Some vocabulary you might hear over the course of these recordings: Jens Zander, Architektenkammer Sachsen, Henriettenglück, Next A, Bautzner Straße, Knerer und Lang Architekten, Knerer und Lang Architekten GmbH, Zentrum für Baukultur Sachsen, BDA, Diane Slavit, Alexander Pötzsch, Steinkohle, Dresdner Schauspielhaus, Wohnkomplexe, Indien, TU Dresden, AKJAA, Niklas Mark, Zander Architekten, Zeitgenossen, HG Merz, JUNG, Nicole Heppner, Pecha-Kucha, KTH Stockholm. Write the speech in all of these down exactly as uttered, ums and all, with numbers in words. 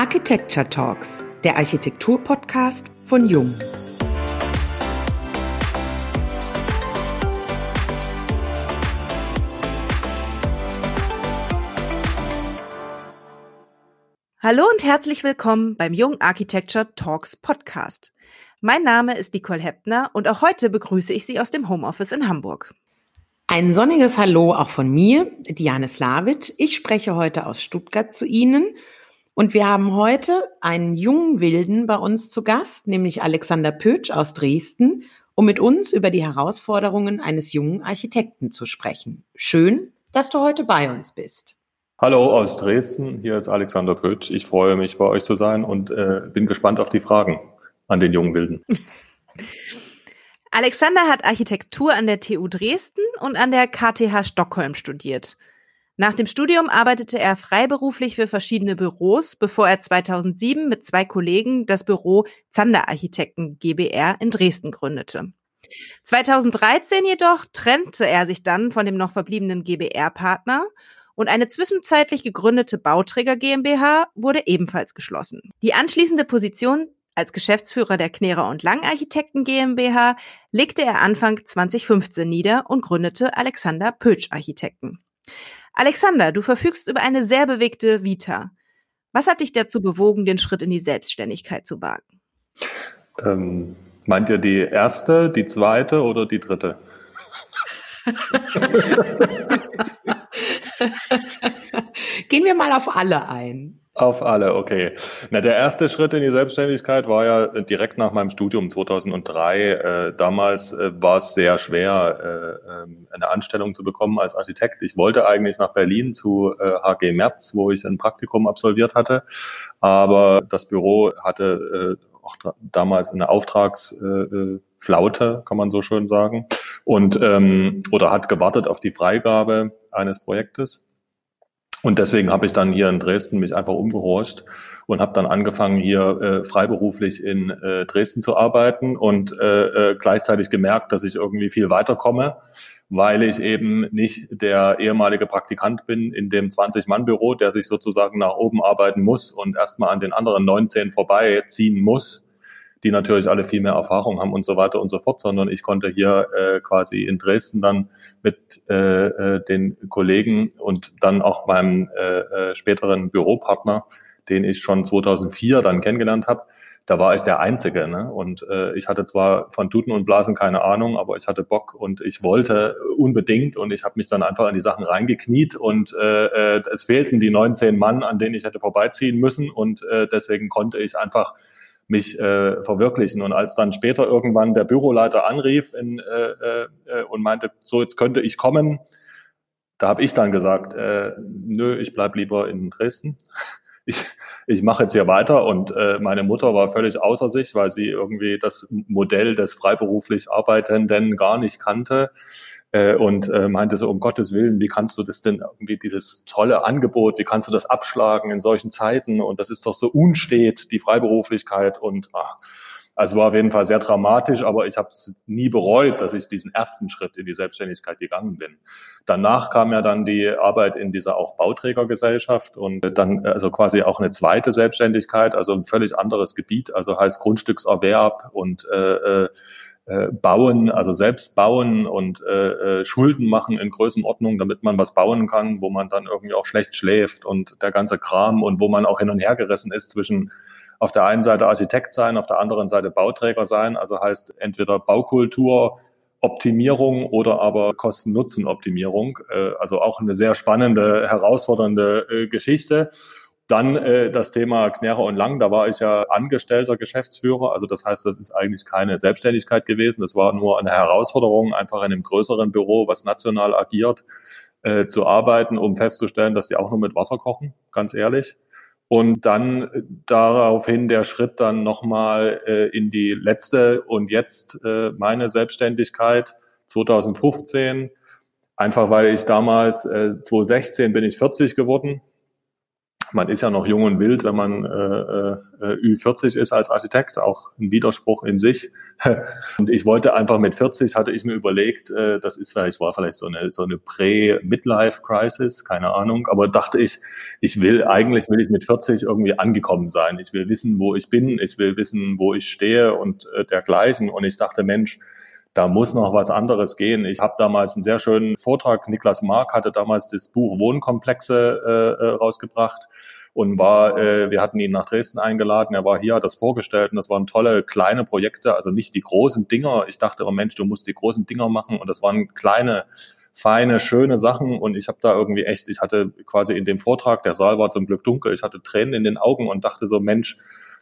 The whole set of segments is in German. Architecture Talks, der Architektur-Podcast von JUNG. Hallo und herzlich willkommen beim JUNG Architecture Talks Podcast. Mein Name ist Nicole Heppner und auch heute begrüße ich Sie aus dem Homeoffice in Hamburg. Ein sonniges Hallo auch von mir, Diane Slavit. Ich spreche heute aus Stuttgart zu Ihnen und wir haben heute einen jungen Wilden bei uns zu Gast, nämlich Alexander Pötzsch aus Dresden, um mit uns über die Herausforderungen eines jungen Architekten zu sprechen. Schön, dass du heute bei uns bist. Hallo aus Dresden, hier ist Alexander Pötzsch. Ich freue mich, bei euch zu sein und äh, bin gespannt auf die Fragen an den jungen Wilden. Alexander hat Architektur an der T U Dresden und an der K T H Stockholm studiert. Nach dem Studium arbeitete er freiberuflich für verschiedene Büros, bevor er zweitausendsieben mit zwei Kollegen das Büro Zander Architekten GbR in Dresden gründete. zweitausenddreizehn jedoch trennte er sich dann von dem noch verbliebenen GbR-Partner und eine zwischenzeitlich gegründete Bauträger GmbH wurde ebenfalls geschlossen. Die anschließende Position als Geschäftsführer der Knerer und Lang Architekten GmbH legte er Anfang zweitausendfünfzehn nieder und gründete Alexander Pötzsch Architekten. Alexander, du verfügst über eine sehr bewegte Vita. Was hat dich dazu bewogen, den Schritt in die Selbstständigkeit zu wagen? Ähm, meint ihr die erste, die zweite oder die dritte? Gehen wir mal auf alle ein. Auf alle, okay. Na, der erste Schritt in die Selbstständigkeit war ja direkt nach meinem Studium zweitausenddrei. Äh, damals äh, war es sehr schwer, äh, eine Anstellung zu bekommen als Architekt. Ich wollte eigentlich nach Berlin zu äh, H G Merz, wo ich ein Praktikum absolviert hatte. Aber das Büro hatte äh, auch tra- damals eine Auftragsflaute, äh, kann man so schön sagen, und ähm, oder hat gewartet auf die Freigabe eines Projektes. Und deswegen habe ich dann hier in Dresden mich einfach umgehorcht und habe dann angefangen, hier äh, freiberuflich in äh, Dresden zu arbeiten und äh, äh, gleichzeitig gemerkt, dass ich irgendwie viel weiterkomme, weil ich eben nicht der ehemalige Praktikant bin in dem zwanzig-Mann-Büro, der sich sozusagen nach oben arbeiten muss und erstmal an den anderen neunzehn vorbeiziehen muss, die natürlich alle viel mehr Erfahrung haben und so weiter und so fort, sondern ich konnte hier äh, quasi in Dresden dann mit äh, äh, den Kollegen und dann auch meinem äh, äh, späteren Büropartner, den ich schon zweitausendvier dann kennengelernt habe, da war ich der Einzige, ne? Und äh, ich hatte zwar von Tuten und Blasen keine Ahnung, aber ich hatte Bock und ich wollte unbedingt und ich habe mich dann einfach an die Sachen reingekniet und äh, äh, es fehlten die neunzehn Mann, an denen ich hätte vorbeiziehen müssen und äh, deswegen konnte ich einfach mich äh, verwirklichen. Und als dann später irgendwann der Büroleiter anrief in, äh, äh, und meinte, so jetzt könnte ich kommen, da habe ich dann gesagt, äh, nö, ich bleib lieber in Dresden. Ich, ich mache jetzt hier weiter. Und äh, meine Mutter war völlig außer sich, weil sie irgendwie das Modell des freiberuflich Arbeitenden gar nicht kannte. Äh, und äh, meinte so, um Gottes Willen, wie kannst du das denn irgendwie, dieses tolle Angebot, wie kannst du das abschlagen in solchen Zeiten und das ist doch so unstet, die Freiberuflichkeit und ach, also war auf jeden Fall sehr dramatisch, aber ich habe es nie bereut, dass ich diesen ersten Schritt in die Selbstständigkeit gegangen bin. Danach kam ja dann die Arbeit in dieser auch Bauträgergesellschaft und dann also quasi auch eine zweite Selbstständigkeit, also ein völlig anderes Gebiet, also heißt Grundstückserwerb und äh, bauen, also selbst bauen und äh, Schulden machen in Größenordnung, damit man was bauen kann, wo man dann irgendwie auch schlecht schläft und der ganze Kram und wo man auch hin und her gerissen ist zwischen auf der einen Seite Architekt sein, auf der anderen Seite Bauträger sein, also heißt entweder Baukultur, Optimierung oder aber Kosten-Nutzen-Optimierung, äh, also auch eine sehr spannende, herausfordernde äh, Geschichte. Dann äh, das Thema Knerer und Lang, da war ich ja angestellter Geschäftsführer, also das heißt, das ist eigentlich keine Selbstständigkeit gewesen, das war nur eine Herausforderung, einfach in einem größeren Büro, was national agiert, äh, zu arbeiten, um festzustellen, dass die auch nur mit Wasser kochen, ganz ehrlich. Und dann äh, daraufhin der Schritt dann nochmal äh, in die letzte und jetzt äh, meine Selbstständigkeit zweitausendfünfzehn, einfach weil ich damals, äh, zweitausendsechzehn bin ich vierzig geworden, man ist ja noch jung und wild, wenn man äh, äh, Ü vierzig ist als Architekt, auch ein Widerspruch in sich. Und ich wollte einfach mit vierzig, hatte ich mir überlegt, äh, das ist vielleicht, war vielleicht so eine so eine Prä-Midlife-Crisis, keine Ahnung, aber dachte ich, ich will, eigentlich will ich mit vierzig irgendwie angekommen sein. Ich will wissen, wo ich bin, ich will wissen, wo ich stehe und äh, dergleichen. Und ich dachte, Mensch, da muss noch was anderes gehen. Ich habe damals einen sehr schönen Vortrag. Niklas Mark hatte damals das Buch Wohnkomplexe äh, rausgebracht und war, äh, wir hatten ihn nach Dresden eingeladen. Er war hier, hat das vorgestellt und das waren tolle kleine Projekte, also nicht die großen Dinger. Ich dachte, oh Mensch, du musst die großen Dinger machen und das waren kleine, feine, schöne Sachen und ich habe da irgendwie echt, ich hatte quasi in dem Vortrag, der Saal war zum Glück dunkel, ich hatte Tränen in den Augen und dachte so, Mensch,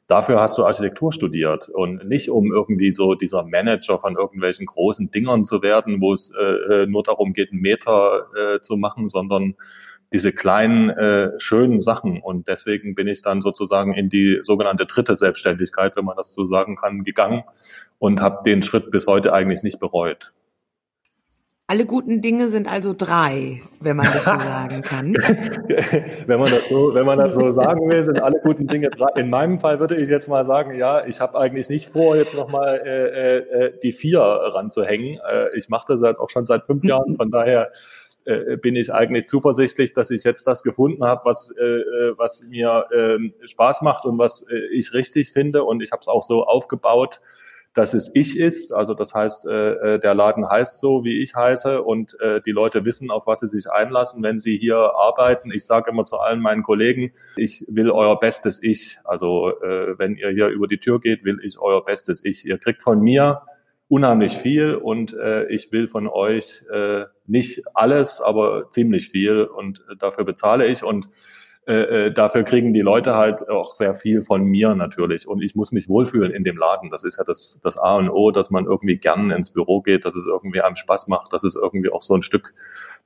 dafür hast du Architektur studiert und nicht, um irgendwie so dieser Manager von irgendwelchen großen Dingern zu werden, wo es äh, nur darum geht, einen Meter äh, zu machen, sondern diese kleinen, äh, schönen Sachen. Und deswegen bin ich dann sozusagen in die sogenannte dritte Selbstständigkeit, wenn man das so sagen kann, gegangen und habe den Schritt bis heute eigentlich nicht bereut. Alle guten Dinge sind also drei, wenn man das so sagen kann. wenn, man das so, wenn man das so sagen will, sind alle guten Dinge drei. In meinem Fall würde ich jetzt mal sagen, ja, ich habe eigentlich nicht vor, jetzt nochmal äh, äh, die vier ranzuhängen. Äh, ich mache das jetzt auch schon seit fünf Jahren, von daher äh, bin ich eigentlich zuversichtlich, dass ich jetzt das gefunden habe, was, äh, was mir äh, Spaß macht und was äh, ich richtig finde. Und ich habe es auch so aufgebaut, dass es ich ist, also das heißt, äh, der Laden heißt so, wie ich heiße und äh, die Leute wissen, auf was sie sich einlassen, wenn sie hier arbeiten. Ich sage immer zu allen meinen Kollegen, ich will euer bestes Ich. Also äh, wenn ihr hier über die Tür geht, will ich euer bestes Ich. Ihr kriegt von mir unheimlich viel und äh, ich will von euch äh, nicht alles, aber ziemlich viel und äh, dafür bezahle ich und Äh, dafür kriegen die Leute halt auch sehr viel von mir natürlich. Und ich muss mich wohlfühlen in dem Laden. Das ist ja das, das A und O, dass man irgendwie gern ins Büro geht, dass es irgendwie einem Spaß macht, dass es irgendwie auch so ein Stück,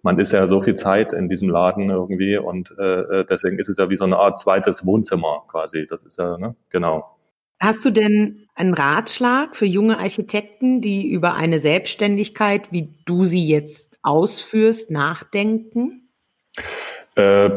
man ist ja so viel Zeit in diesem Laden irgendwie und äh, deswegen ist es ja wie so eine Art zweites Wohnzimmer quasi. Das ist ja, ne? Genau. Hast du denn einen Ratschlag für junge Architekten, die über eine Selbstständigkeit, wie du sie jetzt ausführst, nachdenken? Äh,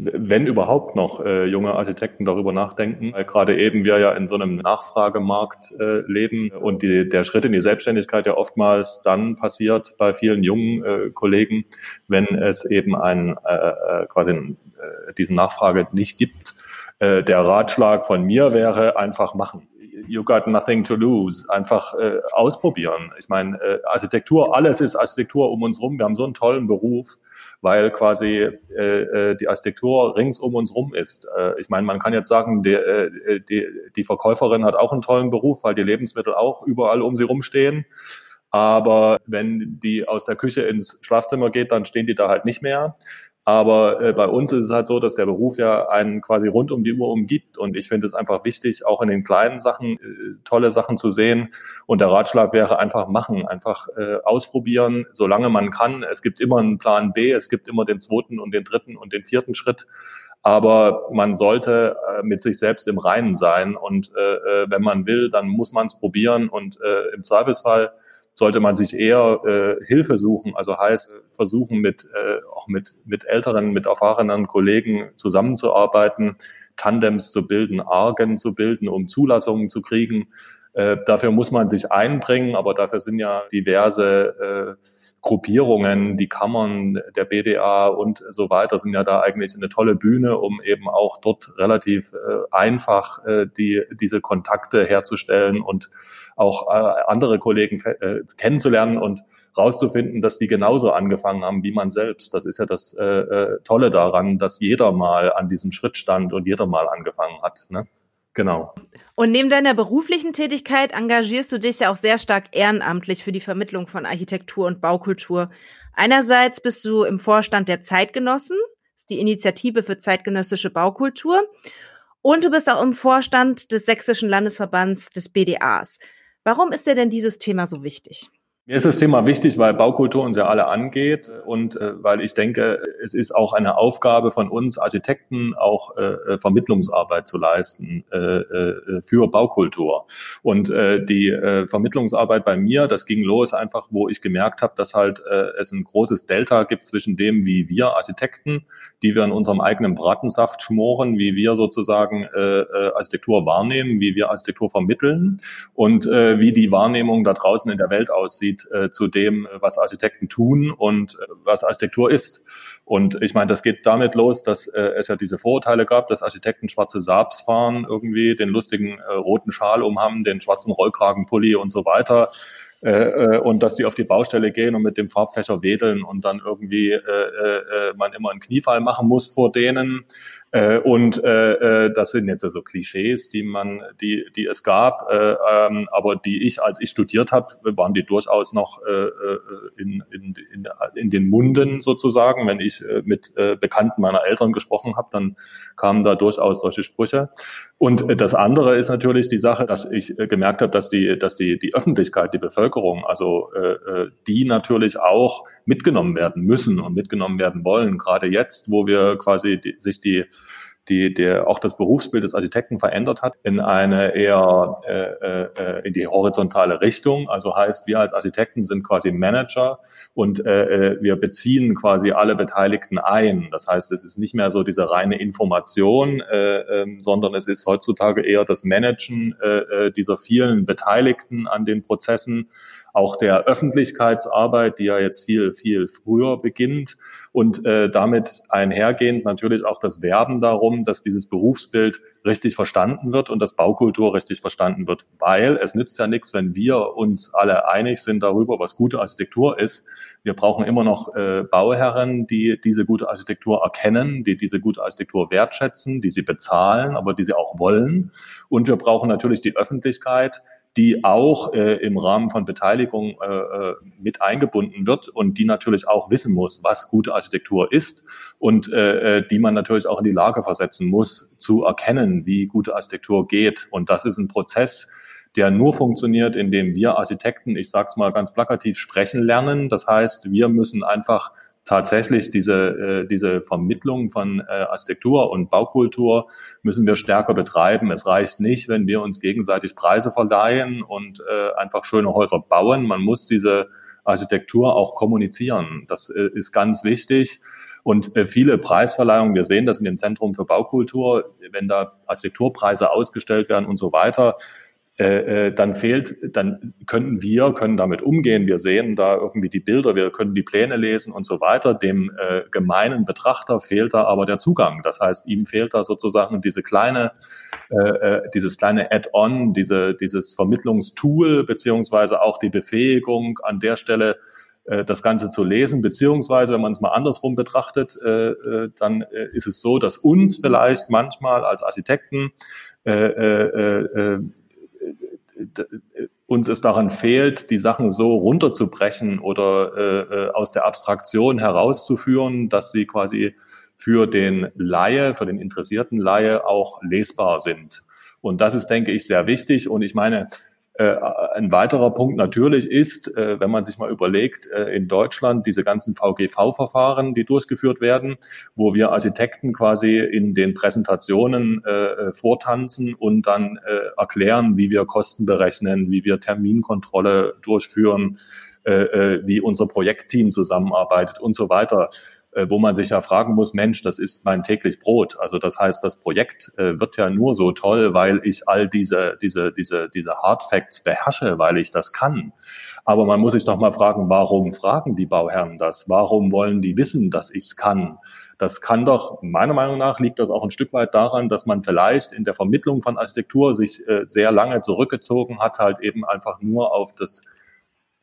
wenn überhaupt noch äh, junge Architekten darüber nachdenken, weil gerade eben wir ja in so einem Nachfragemarkt äh, leben und die, der Schritt in die Selbstständigkeit ja oftmals dann passiert bei vielen jungen äh, Kollegen, wenn es eben einen äh, quasi äh, diesen Nachfrage nicht gibt. Äh, der Ratschlag von mir wäre einfach machen. You got nothing to lose. Einfach äh, ausprobieren. Ich meine, äh, Architektur, alles ist Architektur um uns rum. Wir haben so einen tollen Beruf, weil quasi äh, die Architektur rings um uns rum ist. Äh, ich meine, man kann jetzt sagen, die, äh, die, die Verkäuferin hat auch einen tollen Beruf, weil die Lebensmittel auch überall um sie rumstehen. Aber wenn die aus der Küche ins Schlafzimmer geht, dann stehen die da halt nicht mehr. Aber äh, bei uns ist es halt so, dass der Beruf ja einen quasi rund um die Uhr umgibt. Und ich finde es einfach wichtig, auch in den kleinen Sachen äh, tolle Sachen zu sehen. Und der Ratschlag wäre einfach machen, einfach äh, ausprobieren, solange man kann. Es gibt immer einen Plan B, es gibt immer den zweiten und den dritten und den vierten Schritt. Aber man sollte äh, mit sich selbst im Reinen sein. Und äh, wenn man will, dann muss man es probieren. Und äh, im Zweifelsfall sollte man sich eher äh, Hilfe suchen, also heißt versuchen mit äh, auch mit mit älteren, mit erfahrenen Kollegen zusammenzuarbeiten, Tandems zu bilden, Argen zu bilden, um Zulassungen zu kriegen. Äh, dafür muss man sich einbringen, aber dafür sind ja diverse äh, Gruppierungen, die Kammern, der B D A und so weiter sind ja da eigentlich eine tolle Bühne, um eben auch dort relativ äh, einfach äh, die diese Kontakte herzustellen und auch äh, andere Kollegen äh, kennenzulernen und rauszufinden, dass die genauso angefangen haben wie man selbst. Das ist ja das äh, äh, Tolle daran, dass jeder mal an diesem Schritt stand und jeder mal angefangen hat, ne? Genau. Und neben deiner beruflichen Tätigkeit engagierst du dich ja auch sehr stark ehrenamtlich für die Vermittlung von Architektur und Baukultur. Einerseits bist du im Vorstand der Zeitgenossen, das ist die Initiative für zeitgenössische Baukultur. Und du bist auch im Vorstand des Sächsischen Landesverbands des B D As. Warum ist dir denn dieses Thema so wichtig? Mir ist das Thema wichtig, weil Baukultur uns ja alle angeht und äh, weil ich denke, es ist auch eine Aufgabe von uns Architekten, auch äh, Vermittlungsarbeit zu leisten äh, äh, für Baukultur. Und äh, die äh, Vermittlungsarbeit bei mir, das ging los einfach, wo ich gemerkt habe, dass halt äh, es ein großes Delta gibt zwischen dem, wie wir Architekten, die wir in unserem eigenen Bratensaft schmoren, wie wir sozusagen äh, Architektur wahrnehmen, wie wir Architektur vermitteln und äh, wie die Wahrnehmung da draußen in der Welt aussieht, zu dem, was Architekten tun und was Architektur ist. Und ich meine, das geht damit los, dass äh, es ja diese Vorurteile gab, dass Architekten schwarze Saabs fahren, irgendwie den lustigen äh, roten Schal umhaben, den schwarzen Rollkragenpulli und so weiter. Äh, äh, und dass die auf die Baustelle gehen und mit dem Farbfächer wedeln und dann irgendwie äh, äh, man immer einen Kniefall machen muss vor denen. Äh, und äh, das sind jetzt so also Klischees, die man, die die es gab, äh, ähm, aber die ich, als ich studiert habe, waren die durchaus noch äh, in, in, in, in den Munden sozusagen. Wenn ich äh, mit äh, Bekannten meiner Eltern gesprochen habe, dann kamen da durchaus solche Sprüche. Und äh, das andere ist natürlich die Sache, dass ich äh, gemerkt habe, dass die, dass die die Öffentlichkeit, die Bevölkerung, also äh, die natürlich auch mitgenommen werden müssen und mitgenommen werden wollen. Gerade jetzt, wo wir quasi die, sich die die, der auch das Berufsbild des Architekten verändert hat, in eine eher äh, äh, in die horizontale Richtung. Also heißt, wir als Architekten sind quasi Manager und äh, wir beziehen quasi alle Beteiligten ein. Das heißt, es ist nicht mehr so diese reine Information, äh, äh, sondern es ist heutzutage eher das Managen äh, dieser vielen Beteiligten an den Prozessen, auch der Öffentlichkeitsarbeit, die ja jetzt viel, viel früher beginnt und äh, damit einhergehend natürlich auch das Werben darum, dass dieses Berufsbild richtig verstanden wird und dass Baukultur richtig verstanden wird, weil es nützt ja nichts, wenn wir uns alle einig sind darüber, was gute Architektur ist. Wir brauchen immer noch äh, Bauherren, die diese gute Architektur erkennen, die diese gute Architektur wertschätzen, die sie bezahlen, aber die sie auch wollen. Und wir brauchen natürlich die Öffentlichkeit, die auch äh, im Rahmen von Beteiligung äh, mit eingebunden wird und die natürlich auch wissen muss, was gute Architektur ist und äh, die man natürlich auch in die Lage versetzen muss, zu erkennen, wie gute Architektur geht. Und das ist ein Prozess, der nur funktioniert, indem wir Architekten, ich sage es mal ganz plakativ, sprechen lernen. Das heißt, wir müssen einfach tatsächlich diese, äh, diese Vermittlung von äh, Architektur und Baukultur müssen wir stärker betreiben. Es reicht nicht, wenn wir uns gegenseitig Preise verleihen und äh, einfach schöne Häuser bauen. Man muss diese Architektur auch kommunizieren. Das äh, ist ganz wichtig. Und äh, viele Preisverleihungen, wir sehen das in dem Zentrum für Baukultur, wenn da Architekturpreise ausgestellt werden und so weiter, Äh, dann fehlt, dann könnten wir, können damit umgehen, wir sehen da irgendwie die Bilder, wir können die Pläne lesen und so weiter. Dem äh, gemeinen Betrachter fehlt da aber der Zugang. Das heißt, ihm fehlt da sozusagen diese kleine, äh, dieses kleine Add-on, diese, dieses Vermittlungstool, beziehungsweise auch die Befähigung an der Stelle, das Ganze zu lesen, beziehungsweise, wenn man es mal andersrum betrachtet, äh, dann äh, ist es so, dass uns vielleicht manchmal als Architekten äh, äh, äh, uns es daran fehlt, die Sachen so runterzubrechen oder äh, aus der Abstraktion herauszuführen, dass sie quasi für den Laie, für den interessierten Laie auch lesbar sind. Und das ist, denke ich, sehr wichtig. Und ich meine, äh, ein weiterer Punkt natürlich ist, äh, wenn man sich mal überlegt, äh, in Deutschland diese ganzen V G V-Verfahren, die durchgeführt werden, wo wir Architekten quasi in den Präsentationen äh, vortanzen und dann äh, erklären, wie wir Kosten berechnen, wie wir Terminkontrolle durchführen, äh, wie unser Projektteam zusammenarbeitet und so weiter, äh, wo man sich ja fragen muss, Mensch, das ist mein täglich Brot. Also das heißt, das Projekt äh, wird ja nur so toll, weil ich all diese, diese, diese, diese Hard Facts beherrsche, weil ich das kann. Aber man muss sich doch mal fragen, warum fragen die Bauherren das? Warum wollen die wissen, dass ich es kann? Das kann doch, meiner Meinung nach, liegt das auch ein Stück weit daran, dass man vielleicht in der Vermittlung von Architektur sich äh, sehr lange zurückgezogen hat, halt eben einfach nur auf das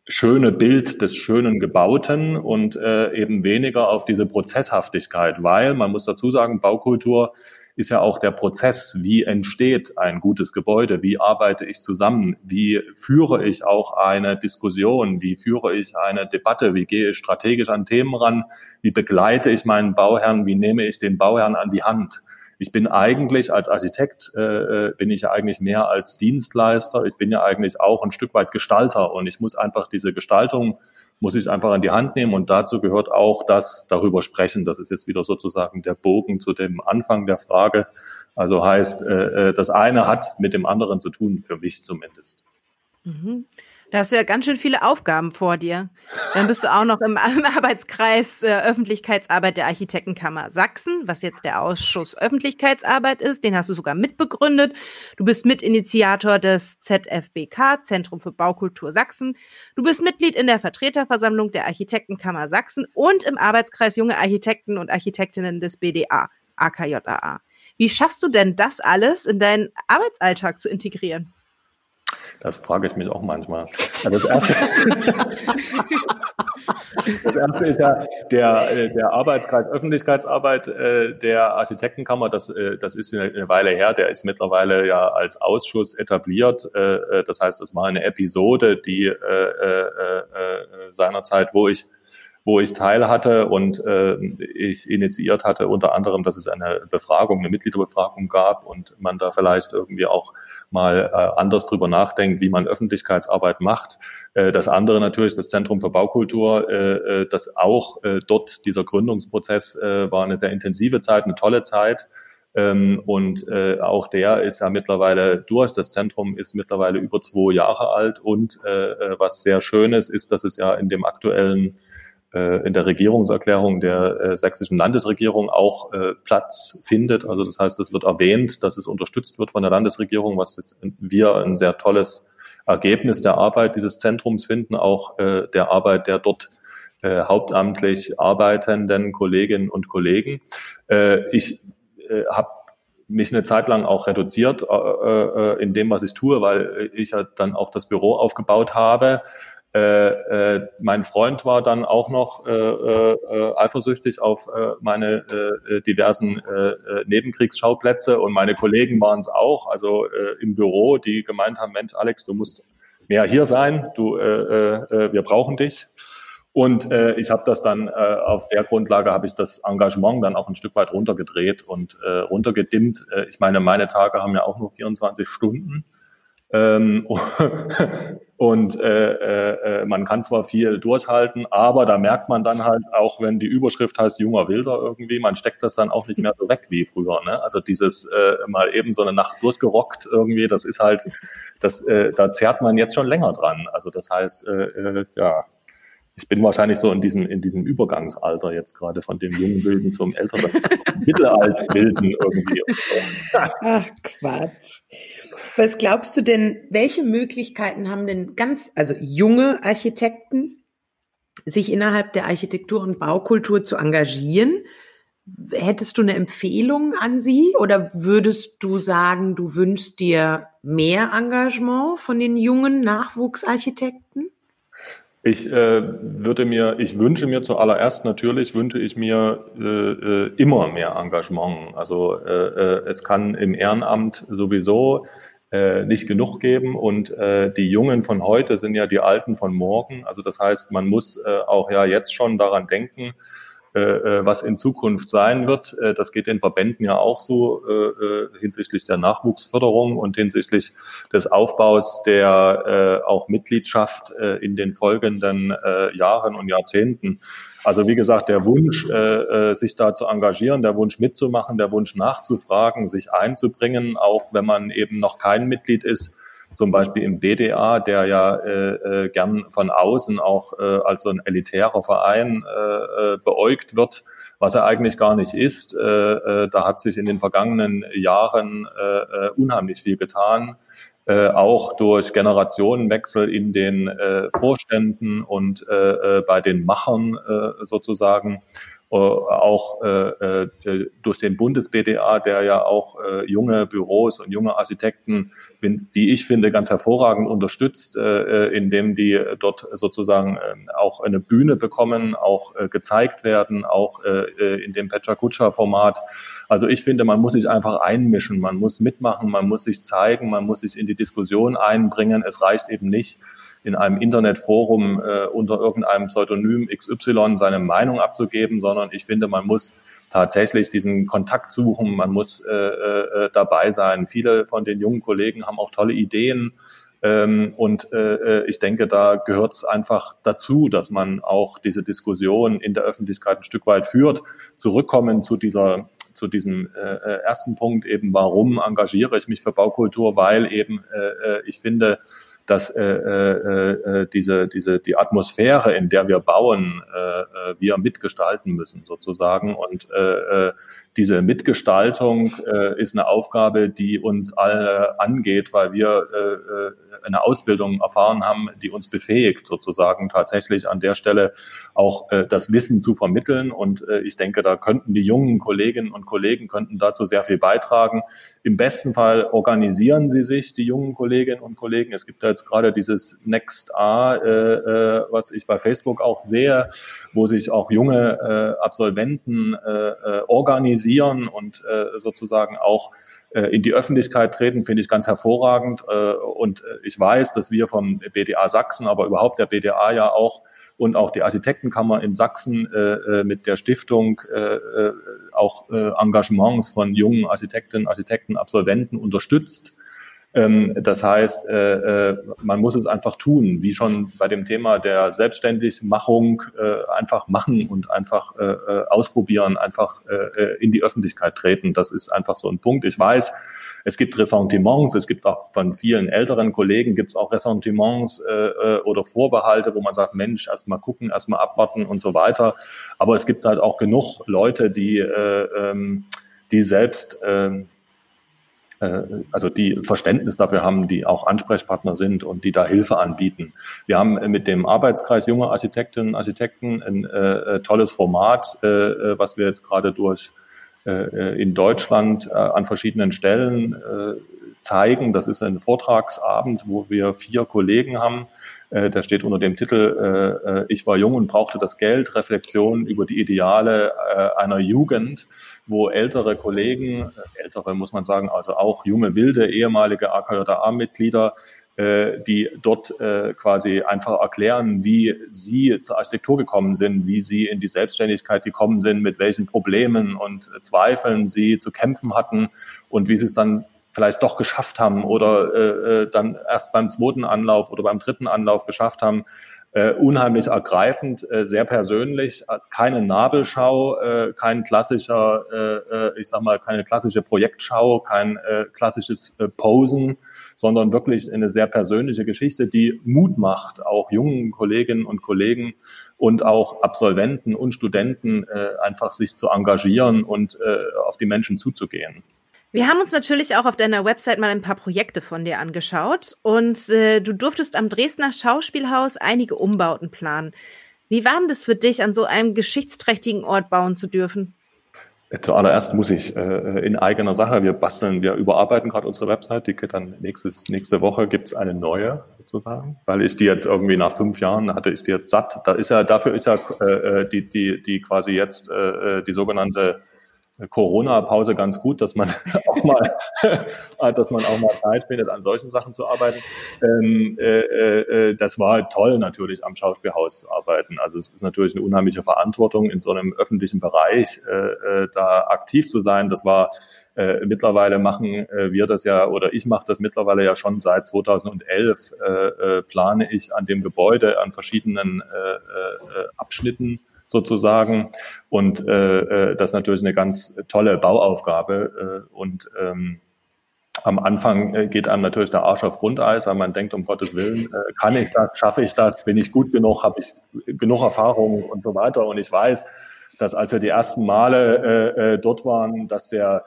schöne Bild des schönen Gebauten und äh, eben weniger auf diese Prozesshaftigkeit, weil man muss dazu sagen, Baukultur ist ja auch der Prozess, wie entsteht ein gutes Gebäude, wie arbeite ich zusammen, wie führe ich auch eine Diskussion, wie führe ich eine Debatte, wie gehe ich strategisch an Themen ran, wie begleite ich meinen Bauherrn, wie nehme ich den Bauherrn an die Hand. ich bin eigentlich als Architekt, äh, bin ich ja eigentlich mehr als Dienstleister. Ich bin ja eigentlich auch ein Stück weit Gestalter und ich muss einfach diese Gestaltung, muss ich einfach an die Hand nehmen. Und dazu gehört auch das darüber sprechen. Das ist jetzt wieder sozusagen der Bogen zu dem Anfang der Frage. Also heißt, äh, das eine hat mit dem anderen zu tun, für mich zumindest. Mhm. Da hast du ja ganz schön viele Aufgaben vor dir. Dann bist du auch noch im, im Arbeitskreis äh, Öffentlichkeitsarbeit der Architektenkammer Sachsen, was jetzt der Ausschuss Öffentlichkeitsarbeit ist. Den hast du sogar mitbegründet. Du bist Mitinitiator des Z F B K, Zentrum für Baukultur Sachsen. Du bist Mitglied in der Vertreterversammlung der Architektenkammer Sachsen und im Arbeitskreis Junge Architekten und Architektinnen des B D A, A K J A A. Wie schaffst du denn das alles in deinen Arbeitsalltag zu integrieren? Das frage ich mich auch manchmal. Also das, erste das erste ist ja der, der Arbeitskreis Öffentlichkeitsarbeit der Architektenkammer. Das, das ist eine Weile her. Der ist mittlerweile ja als Ausschuss etabliert. Das heißt, das war eine Episode, die seinerzeit, wo ich wo ich teil hatte und äh, ich initiiert hatte, unter anderem, dass es eine Befragung, eine Mitgliederbefragung gab und man da vielleicht irgendwie auch mal äh, anders drüber nachdenkt, wie man Öffentlichkeitsarbeit macht. Äh, das andere natürlich, das Zentrum für Baukultur, äh, das auch äh, dort, dieser Gründungsprozess äh, war eine sehr intensive Zeit, eine tolle Zeit. Ähm, und äh, auch der ist ja mittlerweile durch. Das Zentrum ist mittlerweile über zwei Jahre alt und äh, was sehr Schönes ist, dass es ja in dem aktuellen in der Regierungserklärung der äh, sächsischen Landesregierung auch äh, Platz findet. Also das heißt, es wird erwähnt, dass es unterstützt wird von der Landesregierung, was jetzt wir ein sehr tolles Ergebnis der Arbeit dieses Zentrums finden, auch äh, der Arbeit der dort äh, hauptamtlich arbeitenden Kolleginnen und Kollegen. Äh, ich äh, habe mich eine Zeit lang auch reduziert äh, äh, in dem, was ich tue, weil ich ja dann auch das Büro aufgebaut habe. Äh, äh, mein Freund war dann auch noch äh, äh, eifersüchtig auf äh, meine äh, diversen äh, Nebenkriegsschauplätze und meine Kollegen waren es auch, also äh, im Büro, die gemeint haben, Mensch, Alex, du musst mehr hier sein, du, äh, äh, wir brauchen dich. Und äh, ich habe das dann, äh, auf der Grundlage habe ich das Engagement dann auch ein Stück weit runtergedreht und äh, runtergedimmt. Äh, ich meine, meine Tage haben ja auch nur vierundzwanzig Stunden. Ähm, und äh, äh, man kann zwar viel durchhalten, aber da merkt man dann halt auch, wenn die Überschrift heißt Junger Wilder irgendwie, man steckt das dann auch nicht mehr so weg wie früher, ne? Also dieses äh, mal eben so eine Nacht durchgerockt irgendwie, das ist halt, das, äh, da zerrt man jetzt schon länger dran. Also das heißt, äh, äh, ja, ich bin wahrscheinlich so in diesem, in diesem Übergangsalter jetzt gerade von dem jungen Wilden zum älteren mittelalten Wilden irgendwie. Ach, Quatsch. Was glaubst du denn, welche Möglichkeiten haben denn ganz, also junge Architekten, sich innerhalb der Architektur und Baukultur zu engagieren? Hättest du eine Empfehlung an sie oder würdest du sagen, du wünschst dir mehr Engagement von den jungen Nachwuchsarchitekten? Ich äh, würde mir, ich wünsche mir zuallererst natürlich, wünsche ich mir äh, immer mehr Engagement. Also äh, es kann im Ehrenamt sowieso äh, nicht genug geben und äh, die Jungen von heute sind ja die Alten von morgen. Also das heißt, man muss äh, auch ja jetzt schon daran denken, was in Zukunft sein wird. Das geht den Verbänden ja auch so äh, hinsichtlich der Nachwuchsförderung und hinsichtlich des Aufbaus der äh, auch Mitgliedschaft äh, in den folgenden äh, Jahren und Jahrzehnten. Also wie gesagt, der Wunsch, äh, sich da zu engagieren, der Wunsch mitzumachen, der Wunsch nachzufragen, sich einzubringen, auch wenn man eben noch kein Mitglied ist, zum Beispiel im B D A, der ja äh, gern von außen auch äh, als so ein elitärer Verein äh, beäugt wird, was er eigentlich gar nicht ist. Äh, äh, da hat sich in den vergangenen Jahren äh, unheimlich viel getan, äh, auch durch Generationenwechsel in den äh, Vorständen und äh, bei den Machern äh, sozusagen. Auch äh, durch den Bundes-B D A, der ja auch äh, junge Büros und junge Architekten, die ich finde, ganz hervorragend unterstützt, äh, indem die dort sozusagen äh, auch eine Bühne bekommen, auch äh, gezeigt werden, auch äh, in dem Pecha-Kucha-Format. Also ich finde, man muss sich einfach einmischen, man muss mitmachen, man muss sich zeigen, man muss sich in die Diskussion einbringen. Es reicht eben nicht, in einem Internetforum äh, unter irgendeinem Pseudonym X Y seine Meinung abzugeben, sondern ich finde, man muss tatsächlich diesen Kontakt suchen, man muss äh, äh, dabei sein. Viele von den jungen Kollegen haben auch tolle Ideen. Ähm, und äh, ich denke, da gehört es einfach dazu, dass man auch diese Diskussion in der Öffentlichkeit ein Stück weit führt. Zurückkommen zu dieser, zu diesem äh, ersten Punkt eben, warum engagiere ich mich für Baukultur? Weil eben äh, ich finde, dass äh, äh, diese, diese, die Atmosphäre, in der wir bauen, äh, wir mitgestalten müssen sozusagen. Und äh, diese Mitgestaltung äh, ist eine Aufgabe, die uns alle angeht, weil wir äh, eine Ausbildung erfahren haben, die uns befähigt sozusagen tatsächlich an der Stelle auch äh, das Wissen zu vermitteln. Und äh, ich denke, da könnten die jungen Kolleginnen und Kollegen könnten dazu sehr viel beitragen. Im besten Fall organisieren sie sich, die jungen Kolleginnen und Kollegen. Es gibt da jetzt gerade dieses Next A, äh, äh, was ich bei Facebook auch sehe, wo sich auch junge äh, Absolventen äh, organisieren und äh, sozusagen auch äh, in die Öffentlichkeit treten, finde ich ganz hervorragend. Äh, und ich weiß, dass wir vom B D A Sachsen, aber überhaupt der B D A ja auch und auch die Architektenkammer in Sachsen äh, mit der Stiftung äh, auch äh, Engagements von jungen Architektinnen, Architekten, Absolventen unterstützt. Das heißt, man muss es einfach tun, wie schon bei dem Thema der Selbstständigmachung, einfach machen und einfach ausprobieren, einfach in die Öffentlichkeit treten. Das ist einfach so ein Punkt. Ich weiß, es gibt Ressentiments, es gibt auch von vielen älteren Kollegen gibt es auch Ressentiments oder Vorbehalte, wo man sagt, Mensch, erst mal gucken, erst mal abwarten und so weiter. Aber es gibt halt auch genug Leute, die, die selbst... also die Verständnis dafür haben, die auch Ansprechpartner sind und die da Hilfe anbieten. Wir haben mit dem Arbeitskreis Junge Architektinnen und Architekten ein äh, tolles Format, äh, was wir jetzt gerade durch äh, in Deutschland äh, an verschiedenen Stellen äh, zeigen. Das ist ein Vortragsabend, wo wir vier Kollegen haben. Äh, der steht unter dem Titel äh, Ich war jung und brauchte das Geld, Reflexion über die Ideale äh, einer Jugend, wo ältere Kollegen, ältere muss man sagen, also auch junge Wilde, ehemalige A K J A A-Mitglieder, äh, die dort äh, quasi einfach erklären, wie sie zur Architektur gekommen sind, wie sie in die Selbstständigkeit gekommen sind, mit welchen Problemen und Zweifeln sie zu kämpfen hatten und wie sie es dann vielleicht doch geschafft haben oder äh, dann erst beim zweiten Anlauf oder beim dritten Anlauf geschafft haben. Äh, unheimlich ergreifend, äh, sehr persönlich, keine Nabelschau, äh, kein klassischer, äh, ich sag mal, keine klassische Projektschau, kein äh, klassisches äh, Posen, sondern wirklich eine sehr persönliche Geschichte, die Mut macht, auch jungen Kolleginnen und Kollegen und auch Absolventen und Studenten äh, einfach sich zu engagieren und äh, auf die Menschen zuzugehen. Wir haben uns natürlich auch auf deiner Website mal ein paar Projekte von dir angeschaut und äh, du durftest am Dresdner Schauspielhaus einige Umbauten planen. Wie war denn das für dich, an so einem geschichtsträchtigen Ort bauen zu dürfen? Zuallererst muss ich äh, in eigener Sache, wir basteln, wir überarbeiten gerade unsere Website, die geht dann nächstes, nächste Woche, gibt es eine neue sozusagen, weil ich die jetzt irgendwie nach fünf Jahren hatte, ich die jetzt satt. Da ist ja, dafür ist ja äh, die, die, die quasi jetzt äh, die sogenannte Corona-Pause ganz gut, dass man auch mal, dass man auch mal Zeit findet, an solchen Sachen zu arbeiten. Ähm, äh, äh, das war toll, natürlich am Schauspielhaus zu arbeiten. Also es ist natürlich eine unheimliche Verantwortung, in so einem öffentlichen Bereich äh, da aktiv zu sein. Das war äh, mittlerweile machen äh, wir das ja oder ich mache das mittlerweile ja schon seit zweitausendelf. Äh, äh, plane ich an dem Gebäude an verschiedenen äh, äh, Abschnitten sozusagen. Und äh, das ist natürlich eine ganz tolle Bauaufgabe. Äh, und ähm, am Anfang geht einem natürlich der Arsch auf Grundeis, weil man denkt, um Gottes Willen, äh, kann ich das, schaffe ich das, bin ich gut genug, habe ich genug Erfahrung und so weiter. Und ich weiß, dass als wir die ersten Male äh, dort waren, dass der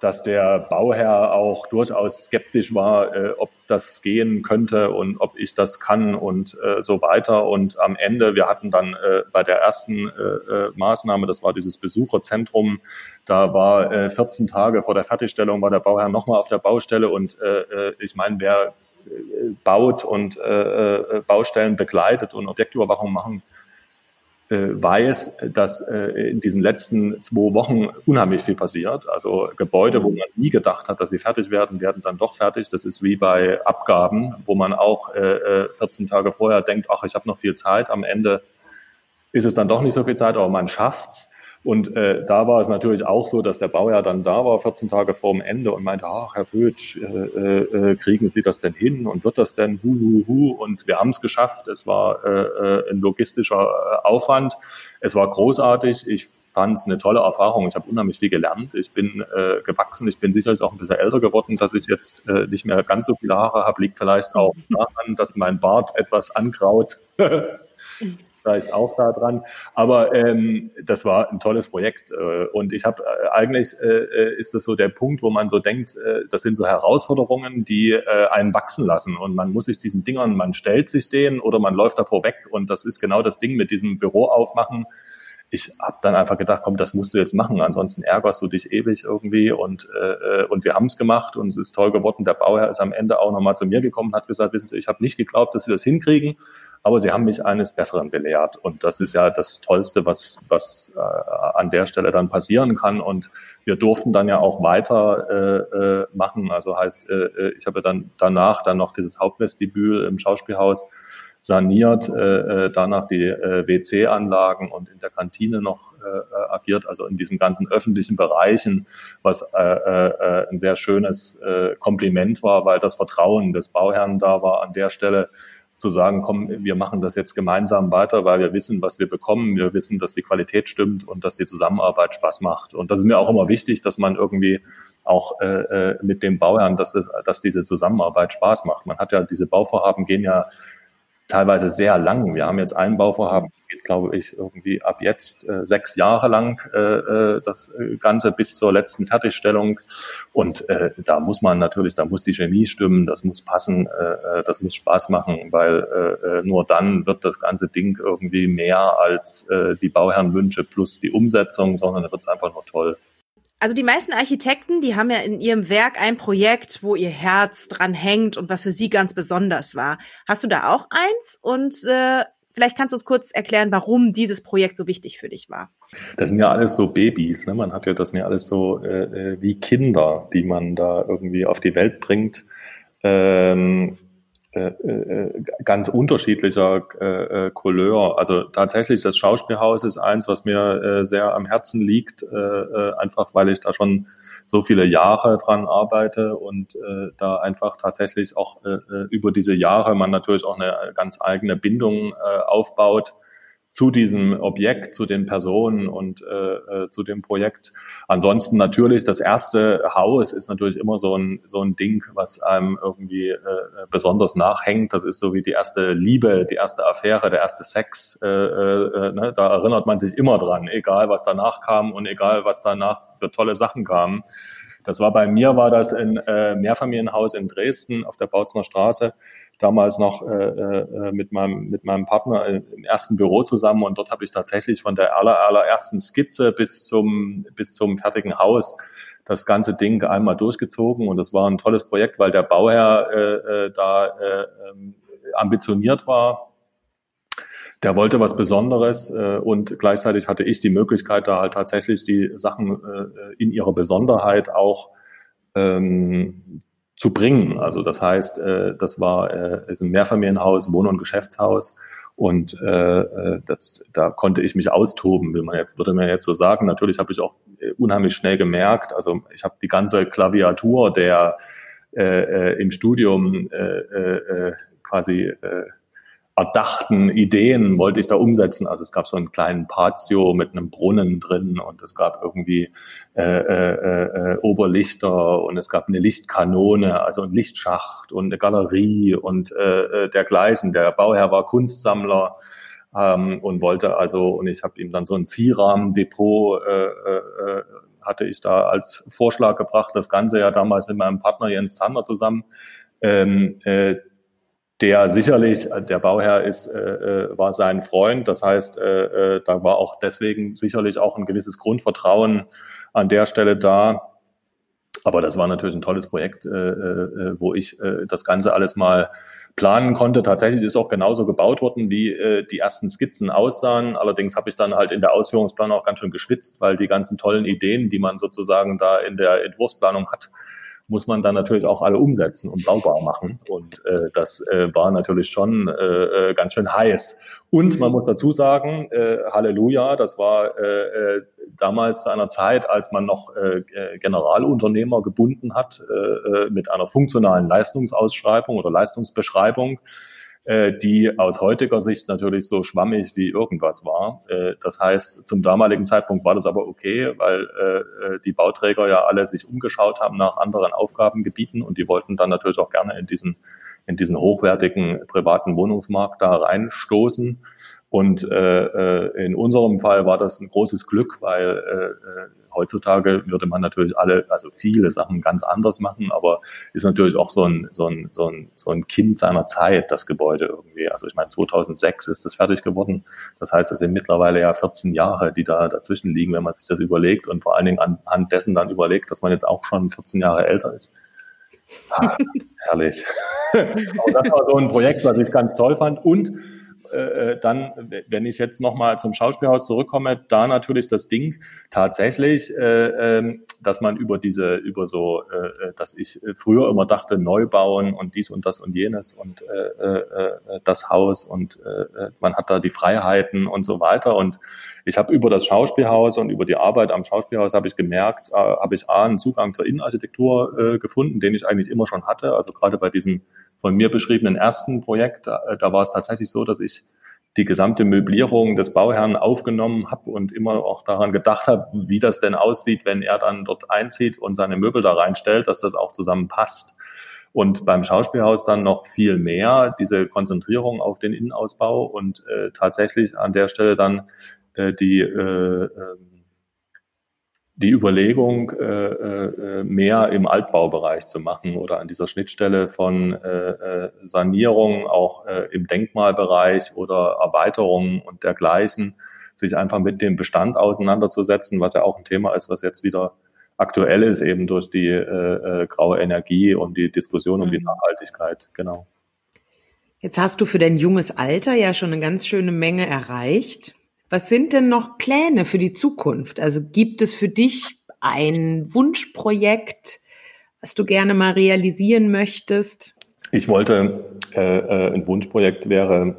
dass der Bauherr auch durchaus skeptisch war, äh, ob das gehen könnte und ob ich das kann und äh, so weiter. Und am Ende, wir hatten dann äh, bei der ersten äh, Maßnahme, das war dieses Besucherzentrum, da war äh, vierzehn Tage vor der Fertigstellung, war der Bauherr nochmal auf der Baustelle. Und äh, ich meine, wer baut und äh, Baustellen begleitet und Objektüberwachung machen, weiß, dass äh, in diesen letzten zwei Wochen unheimlich viel passiert. Also Gebäude, wo man nie gedacht hat, dass sie fertig werden, werden dann doch fertig. Das ist wie bei Abgaben, wo man auch äh, vierzehn Tage vorher denkt, ach, ich habe noch viel Zeit. Am Ende ist es dann doch nicht so viel Zeit, aber man schafft's. Und äh, da war es natürlich auch so, dass der Bauherr dann da war, vierzehn Tage vor dem Ende und meinte, ach, Herr Pötzsch, äh, äh, kriegen Sie das denn hin und wird das denn hu, hu, hu? Und wir haben es geschafft. Es war äh, ein logistischer Aufwand. Es war großartig. Ich fand es eine tolle Erfahrung. Ich habe unheimlich viel gelernt. Ich bin äh, gewachsen. Ich bin sicherlich auch ein bisschen älter geworden, dass ich jetzt äh, nicht mehr ganz so viele Haare habe. Liegt vielleicht auch daran, dass mein Bart etwas angraut. Vielleicht auch da dran. Aber ähm, das war ein tolles Projekt. Äh, und ich habe äh, eigentlich äh, ist das so der Punkt, wo man so denkt, äh, das sind so Herausforderungen, die äh, einen wachsen lassen. Und man muss sich diesen Dingern, man stellt sich denen oder man läuft davor weg. Und das ist genau das Ding mit diesem Büro aufmachen. Ich habe dann einfach gedacht, komm, das musst du jetzt machen, ansonsten ärgerst du dich ewig irgendwie. Und äh, und wir haben es gemacht und es ist toll geworden. Der Bauherr ist am Ende auch nochmal zu mir gekommen und hat gesagt, wissen Sie, ich habe nicht geglaubt, dass Sie das hinkriegen, aber Sie haben mich eines Besseren belehrt. Und das ist ja das Tollste, was was äh, an der Stelle dann passieren kann. Und wir durften dann ja auch weiter äh, äh, machen. Also heißt, äh, ich habe dann danach dann noch dieses Hauptvestibül im Schauspielhaus saniert, äh, danach die äh, W C-Anlagen und in der Kantine noch äh, agiert, also in diesen ganzen öffentlichen Bereichen, was äh, äh, ein sehr schönes äh, Kompliment war, weil das Vertrauen des Bauherrn da war an der Stelle, zu sagen, komm, wir machen das jetzt gemeinsam weiter, weil wir wissen, was wir bekommen, wir wissen, dass die Qualität stimmt und dass die Zusammenarbeit Spaß macht. Und das ist mir auch immer wichtig, dass man irgendwie auch äh, mit dem Bauherrn, dass, es, dass diese Zusammenarbeit Spaß macht. Man hat ja, diese Bauvorhaben gehen ja teilweise sehr lang. Wir haben jetzt ein Bauvorhaben, geht, glaube ich, irgendwie ab jetzt äh, sechs Jahre lang äh, das Ganze bis zur letzten Fertigstellung. Und äh, da muss man natürlich, da muss die Chemie stimmen, das muss passen, äh, das muss Spaß machen, weil äh, nur dann wird das ganze Ding irgendwie mehr als äh, die Bauherrenwünsche plus die Umsetzung, sondern da wird es einfach nur toll. Also die meisten Architekten, die haben ja in ihrem Werk ein Projekt, wo ihr Herz dran hängt und was für sie ganz besonders war. Hast du da auch eins? Und äh, vielleicht kannst du uns kurz erklären, warum dieses Projekt so wichtig für dich war. Das sind ja alles so Babys, ne? Man hat ja das sind ja alles so äh, wie Kinder, die man da irgendwie auf die Welt bringt. Ähm ganz unterschiedlicher äh, Couleur. Also tatsächlich, das Schauspielhaus ist eins, was mir äh, sehr am Herzen liegt, äh, einfach weil ich da schon so viele Jahre dran arbeite und äh, da einfach tatsächlich auch äh, über diese Jahre man natürlich auch eine ganz eigene Bindung äh, aufbaut zu diesem Objekt, zu den Personen und äh, zu dem Projekt. Ansonsten natürlich, das erste Haus ist natürlich immer so ein so ein Ding, was einem irgendwie äh, besonders nachhängt. Das ist so wie die erste Liebe, die erste Affäre, der erste Sex. Äh, äh, ne? Da erinnert man sich immer dran, egal was danach kam und egal was danach für tolle Sachen kamen. Das war bei mir, war das ein äh, Mehrfamilienhaus in Dresden auf der Bautzner Straße, damals noch äh, äh, mit meinem mit meinem Partner im ersten Büro zusammen, und dort habe ich tatsächlich von der aller, allerersten Skizze bis zum bis zum fertigen Haus das ganze Ding einmal durchgezogen, und das war ein tolles Projekt, weil der Bauherr äh, äh, da äh, ambitioniert war. Der wollte was Besonderes äh, und gleichzeitig hatte ich die Möglichkeit, da halt tatsächlich die Sachen äh, in ihrer Besonderheit auch ähm, zu bringen. Also das heißt, äh, das war äh, ist ein Mehrfamilienhaus, Wohn- und Geschäftshaus, und äh, das, da konnte ich mich austoben, will man jetzt, würde man jetzt so sagen. Natürlich habe ich auch unheimlich schnell gemerkt, also ich habe die ganze Klaviatur der äh, äh, im Studium äh, äh, quasi äh, erdachten Ideen wollte ich da umsetzen. Also es gab so einen kleinen Patio mit einem Brunnen drin, und es gab irgendwie äh, äh, äh, Oberlichter, und es gab eine Lichtkanone, also einen Lichtschacht und eine Galerie und äh, dergleichen. Der Bauherr war Kunstsammler ähm, und wollte also, und ich habe ihm dann so ein Zierrahmen-Depot äh, äh, hatte ich da als Vorschlag gebracht, das Ganze ja damals mit meinem Partner Jens Zander zusammen, ähm, äh, der sicherlich, der Bauherr ist, äh, war sein Freund. Das heißt, äh, da war auch deswegen sicherlich auch ein gewisses Grundvertrauen an der Stelle da. Aber das war natürlich ein tolles Projekt, äh, äh, wo ich äh, das Ganze alles mal planen konnte. Tatsächlich ist auch genauso gebaut worden, wie äh, die ersten Skizzen aussahen. Allerdings habe ich dann halt in der Ausführungsplanung auch ganz schön geschwitzt, weil die ganzen tollen Ideen, die man sozusagen da in der Entwurfsplanung hat, muss man dann natürlich auch alle umsetzen und sauber machen. Und äh, das äh, war natürlich schon äh, ganz schön heiß. Und man muss dazu sagen, äh, Halleluja, das war äh, damals zu einer Zeit, als man noch äh, Generalunternehmer gebunden hat äh, mit einer funktionalen Leistungsausschreibung oder Leistungsbeschreibung, äh, die aus heutiger Sicht natürlich so schwammig wie irgendwas war. Äh, das heißt, zum damaligen Zeitpunkt war das aber okay, weil äh, die Bauträger ja alle sich umgeschaut haben nach anderen Aufgabengebieten und die wollten dann natürlich auch gerne in diesen in diesen hochwertigen privaten Wohnungsmarkt da reinstoßen. Und äh, in unserem Fall war das ein großes Glück, weil äh, heutzutage würde man natürlich alle, also viele Sachen ganz anders machen, aber ist natürlich auch so ein so ein so ein so ein Kind seiner Zeit, das Gebäude irgendwie. Also ich meine, zweitausendsechs ist das fertig geworden. Das heißt, es sind mittlerweile ja vierzehn Jahre, die da dazwischen liegen, wenn man sich das überlegt und vor allen Dingen anhand dessen dann überlegt, dass man jetzt auch schon vierzehn Jahre älter ist. Ah, herrlich. Aber das war so ein Projekt, was ich ganz toll fand. Und äh, dann, wenn ich jetzt nochmal zum Schauspielhaus zurückkomme, da natürlich das Ding tatsächlich, äh, äh, dass man über diese, über so, äh, dass ich früher immer dachte, neu bauen und dies und das und jenes und äh, äh, das Haus und äh, man hat da die Freiheiten und so weiter. Und ich habe über das Schauspielhaus und über die Arbeit am Schauspielhaus habe ich gemerkt, äh, habe ich A, einen Zugang zur Innenarchitektur äh, gefunden, den ich eigentlich immer schon hatte. Also gerade bei diesem von mir beschriebenen ersten Projekt, da, da war es tatsächlich so, dass ich die gesamte Möblierung des Bauherrn aufgenommen habe und immer auch daran gedacht habe, wie das denn aussieht, wenn er dann dort einzieht und seine Möbel da reinstellt, dass das auch zusammenpasst. Und beim Schauspielhaus dann noch viel mehr diese Konzentrierung auf den Innenausbau und äh, tatsächlich an der Stelle dann äh, die äh, äh, die Überlegung, mehr im Altbaubereich zu machen oder an dieser Schnittstelle von Sanierung, auch im Denkmalbereich oder Erweiterungen und dergleichen, sich einfach mit dem Bestand auseinanderzusetzen, was ja auch ein Thema ist, was jetzt wieder aktuell ist, eben durch die graue Energie und die Diskussion um die Nachhaltigkeit, genau. Jetzt hast du für dein junges Alter ja schon eine ganz schöne Menge erreicht. Was sind denn noch Pläne für die Zukunft? Also gibt es für dich ein Wunschprojekt, was du gerne mal realisieren möchtest? Ich wollte, äh, ein Wunschprojekt wäre,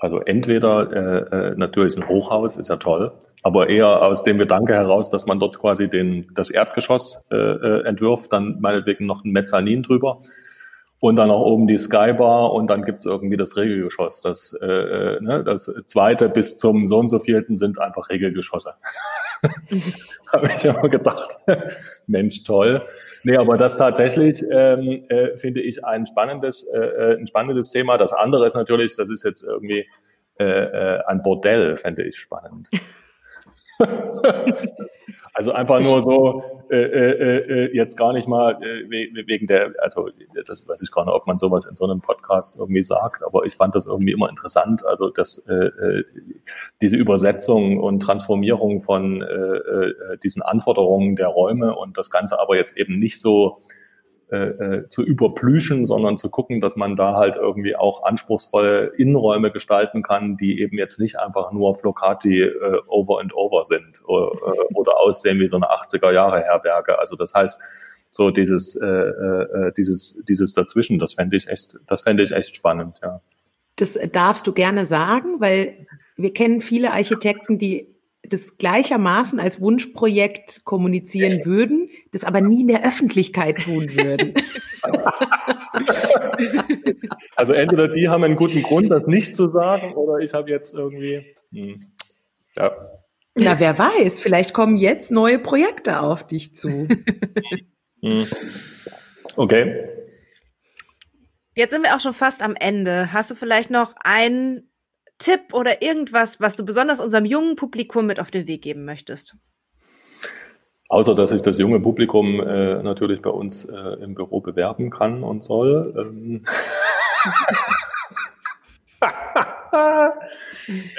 also entweder äh, natürlich ein Hochhaus, ist ja toll, aber eher aus dem Gedanke heraus, dass man dort quasi den das Erdgeschoss äh, entwirft, dann meinetwegen noch ein Mezzanin drüber. Und dann auch oben die Skybar und dann gibt's irgendwie das Regelgeschoss. Das, äh, ne, das zweite bis zum so und so vierten sind einfach Regelgeschosse. Habe ich immer gedacht. Mensch, toll. Nee, aber das tatsächlich ähm, äh, finde ich ein spannendes, äh, ein spannendes Thema. Das andere ist natürlich, das ist jetzt irgendwie äh, äh, ein Bordell, fände ich spannend. Also einfach nur so, äh, äh, äh, jetzt gar nicht mal äh, wegen der, also das weiß ich gar nicht, ob man sowas in so einem Podcast irgendwie sagt, aber ich fand das irgendwie immer interessant, also dass äh, diese Übersetzung und Transformierung von äh, diesen Anforderungen der Räume und das Ganze aber jetzt eben nicht so äh, zu überplüschen, sondern zu gucken, dass man da halt irgendwie auch anspruchsvolle Innenräume gestalten kann, die eben jetzt nicht einfach nur Flocati äh, over and over sind oder, äh, oder aussehen wie so eine achtziger-Jahre-Herberge. Also das heißt, so dieses äh, äh, dieses dieses Dazwischen, das fände ich echt, das fände ich echt spannend, ja. Das darfst du gerne sagen, weil wir kennen viele Architekten, die das gleichermaßen als Wunschprojekt kommunizieren Echt? würden, das aber nie in der Öffentlichkeit tun würden. Also entweder die haben einen guten Grund, das nicht zu sagen, oder ich habe jetzt irgendwie... Hm. Ja. Na, wer weiß, vielleicht kommen jetzt neue Projekte auf dich zu. Hm. Okay. Jetzt sind wir auch schon fast am Ende. Hast du vielleicht noch einen Tipp oder irgendwas, was du besonders unserem jungen Publikum mit auf den Weg geben möchtest? Außer, dass sich das junge Publikum äh, natürlich bei uns äh, im Büro bewerben kann und soll. Ähm.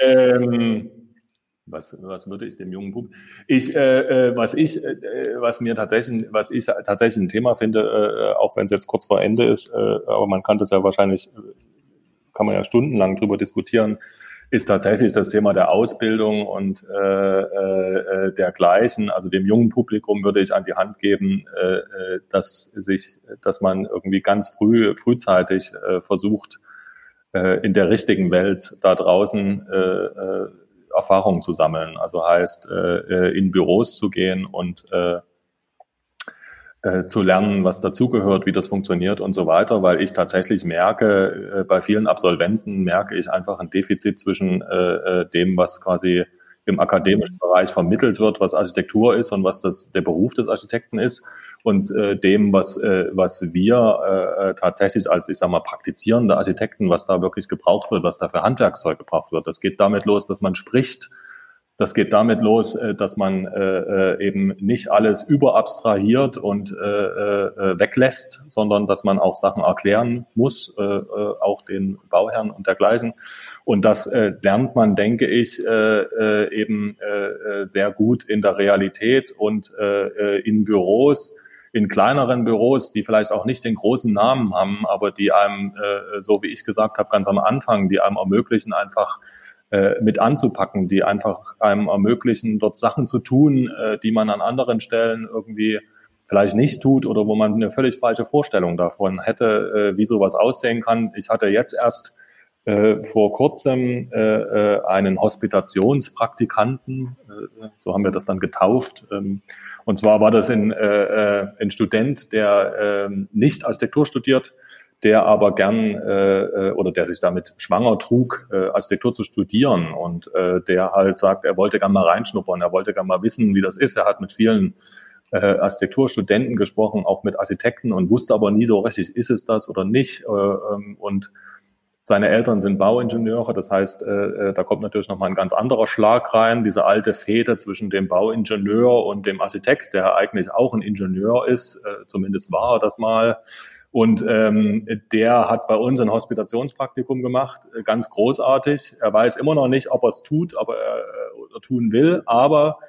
ähm, was, was würde ich dem jungen Publikum? Ich, äh, was ich, äh, was mir tatsächlich, was ich tatsächlich ein Thema finde, äh, auch wenn es jetzt kurz vor Ende ist, äh, aber man kann das ja wahrscheinlich kann man ja stundenlang drüber diskutieren, ist tatsächlich das Thema der Ausbildung und äh, äh, dergleichen. Also dem jungen Publikum würde ich an die Hand geben, äh, dass sich, dass man irgendwie ganz früh, frühzeitig äh, versucht, äh, in der richtigen Welt da draußen äh, Erfahrungen zu sammeln. Also heißt, äh, in Büros zu gehen und äh, äh, zu lernen, was dazugehört, wie das funktioniert und so weiter, weil ich tatsächlich merke, äh, bei vielen Absolventen merke ich einfach ein Defizit zwischen äh, dem, was quasi im akademischen Bereich vermittelt wird, was Architektur ist und was das der Beruf des Architekten ist, und äh, dem, was äh, was wir äh, tatsächlich als, ich sag mal, praktizierende Architekten, was da wirklich gebraucht wird, was da für Handwerkszeug gebraucht wird. Das geht damit los, dass man spricht. Das geht damit los, äh, dass man äh, äh, eben nicht alles überabstrahiert und äh, äh, weglässt, sondern dass man auch Sachen erklären muss, äh, äh, auch den Bauherren und dergleichen. Und das äh, lernt man, denke ich, äh, äh, eben äh, sehr gut in der Realität und äh, in Büros, in kleineren Büros, die vielleicht auch nicht den großen Namen haben, aber die einem, äh, so wie ich gesagt habe, ganz am Anfang, die einem ermöglichen, einfach äh, mit anzupacken, die einfach einem ermöglichen, dort Sachen zu tun, äh, die man an anderen Stellen irgendwie vielleicht nicht tut oder wo man eine völlig falsche Vorstellung davon hätte, äh, wie sowas aussehen kann. Ich hatte jetzt erst Äh, vor kurzem äh, äh, einen Hospitationspraktikanten, äh, so haben wir das dann getauft. Ähm, und zwar war das ein, äh, ein Student, der äh, nicht Architektur studiert, der aber gern äh, oder der sich damit schwanger trug, äh, Architektur zu studieren, und äh, der halt sagt, er wollte gern mal reinschnuppern, er wollte gern mal wissen, wie das ist. Er hat mit vielen Äh, Architekturstudenten gesprochen, auch mit Architekten, und wusste aber nie so richtig, ist es das oder nicht. Äh, ähm, und Seine Eltern sind Bauingenieure, das heißt, äh, da kommt natürlich nochmal ein ganz anderer Schlag rein, diese alte Fehde zwischen dem Bauingenieur und dem Architekt, der eigentlich auch ein Ingenieur ist, äh, zumindest war er das mal. Und ähm, der hat bei uns ein Hospitationspraktikum gemacht, ganz großartig. Er weiß immer noch nicht, ob er es tut, aber er, oder tun will, aber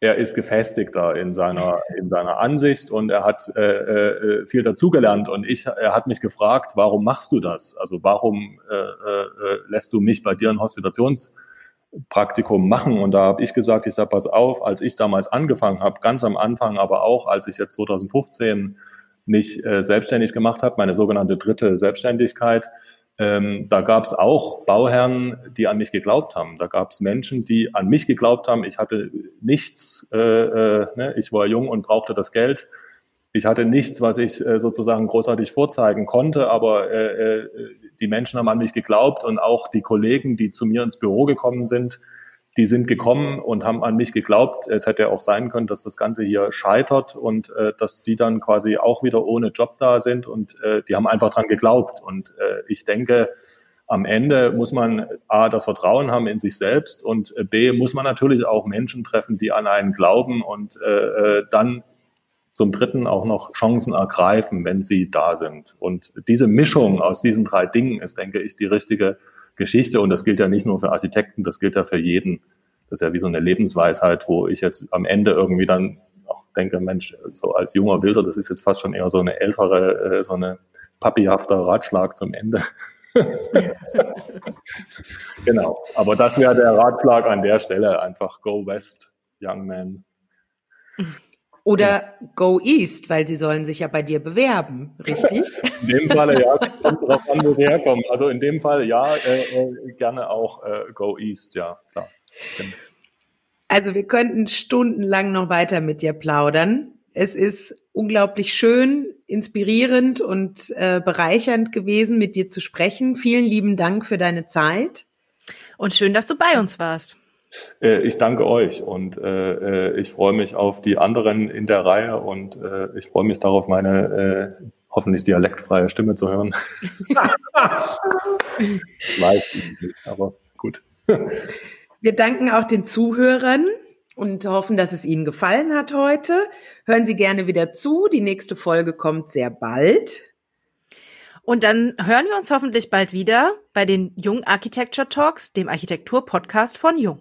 er ist gefestigter in seiner in seiner Ansicht, und er hat äh, äh, viel dazugelernt. Und ich, er hat mich gefragt, warum machst du das? Also warum äh, äh, lässt du mich bei dir ein Hospitationspraktikum machen? Und da habe ich gesagt, ich sage, pass auf, als ich damals angefangen habe, ganz am Anfang, aber auch als ich jetzt zwanzig fünfzehn mich äh, selbstständig gemacht habe, meine sogenannte dritte Selbstständigkeit, Ähm, da gab es auch Bauherren, die an mich geglaubt haben. Da gab es Menschen, die an mich geglaubt haben. Ich hatte nichts, äh, äh, ne? Ich war jung und brauchte das Geld. Ich hatte nichts, was ich äh, sozusagen großartig vorzeigen konnte, aber äh, äh, die Menschen haben an mich geglaubt, und auch die Kollegen, die zu mir ins Büro gekommen sind, die sind gekommen und haben an mich geglaubt. Es hätte ja auch sein können, dass das Ganze hier scheitert und äh, dass die dann quasi auch wieder ohne Job da sind, und äh, die haben einfach dran geglaubt. Und äh, ich denke, am Ende muss man A, das Vertrauen haben in sich selbst, und B, muss man natürlich auch Menschen treffen, die an einen glauben, und äh, dann zum Dritten auch noch Chancen ergreifen, wenn sie da sind. Und diese Mischung aus diesen drei Dingen ist, denke ich, die richtige Geschichte, und das gilt ja nicht nur für Architekten, das gilt ja für jeden. Das ist ja wie so eine Lebensweisheit, wo ich jetzt am Ende irgendwie dann auch denke, Mensch, so als junger Wilder, das ist jetzt fast schon eher so eine ältere, so eine pappihafter Ratschlag zum Ende. Genau, aber das wäre der Ratschlag an der Stelle, einfach go west, young man. Oder go east, weil sie sollen sich ja bei dir bewerben, richtig? In dem Falle ja, kommt drauf an, wo sie herkommen. Also in dem Fall ja, äh, gerne auch äh, go east, ja, klar. Also wir könnten stundenlang noch weiter mit dir plaudern. Es ist unglaublich schön, inspirierend und äh, bereichernd gewesen, mit dir zu sprechen. Vielen lieben Dank für deine Zeit. Und schön, dass du bei uns warst. Ich danke euch, und äh, ich freue mich auf die anderen in der Reihe, und äh, ich freue mich darauf, meine äh, hoffentlich dialektfreie Stimme zu hören. Leicht, aber gut. Wir danken auch den Zuhörern und hoffen, dass es Ihnen gefallen hat heute. Hören Sie gerne wieder zu. Die nächste Folge kommt sehr bald. Und dann hören wir uns hoffentlich bald wieder bei den Jung Architecture Talks, dem Architektur-Podcast von Jung.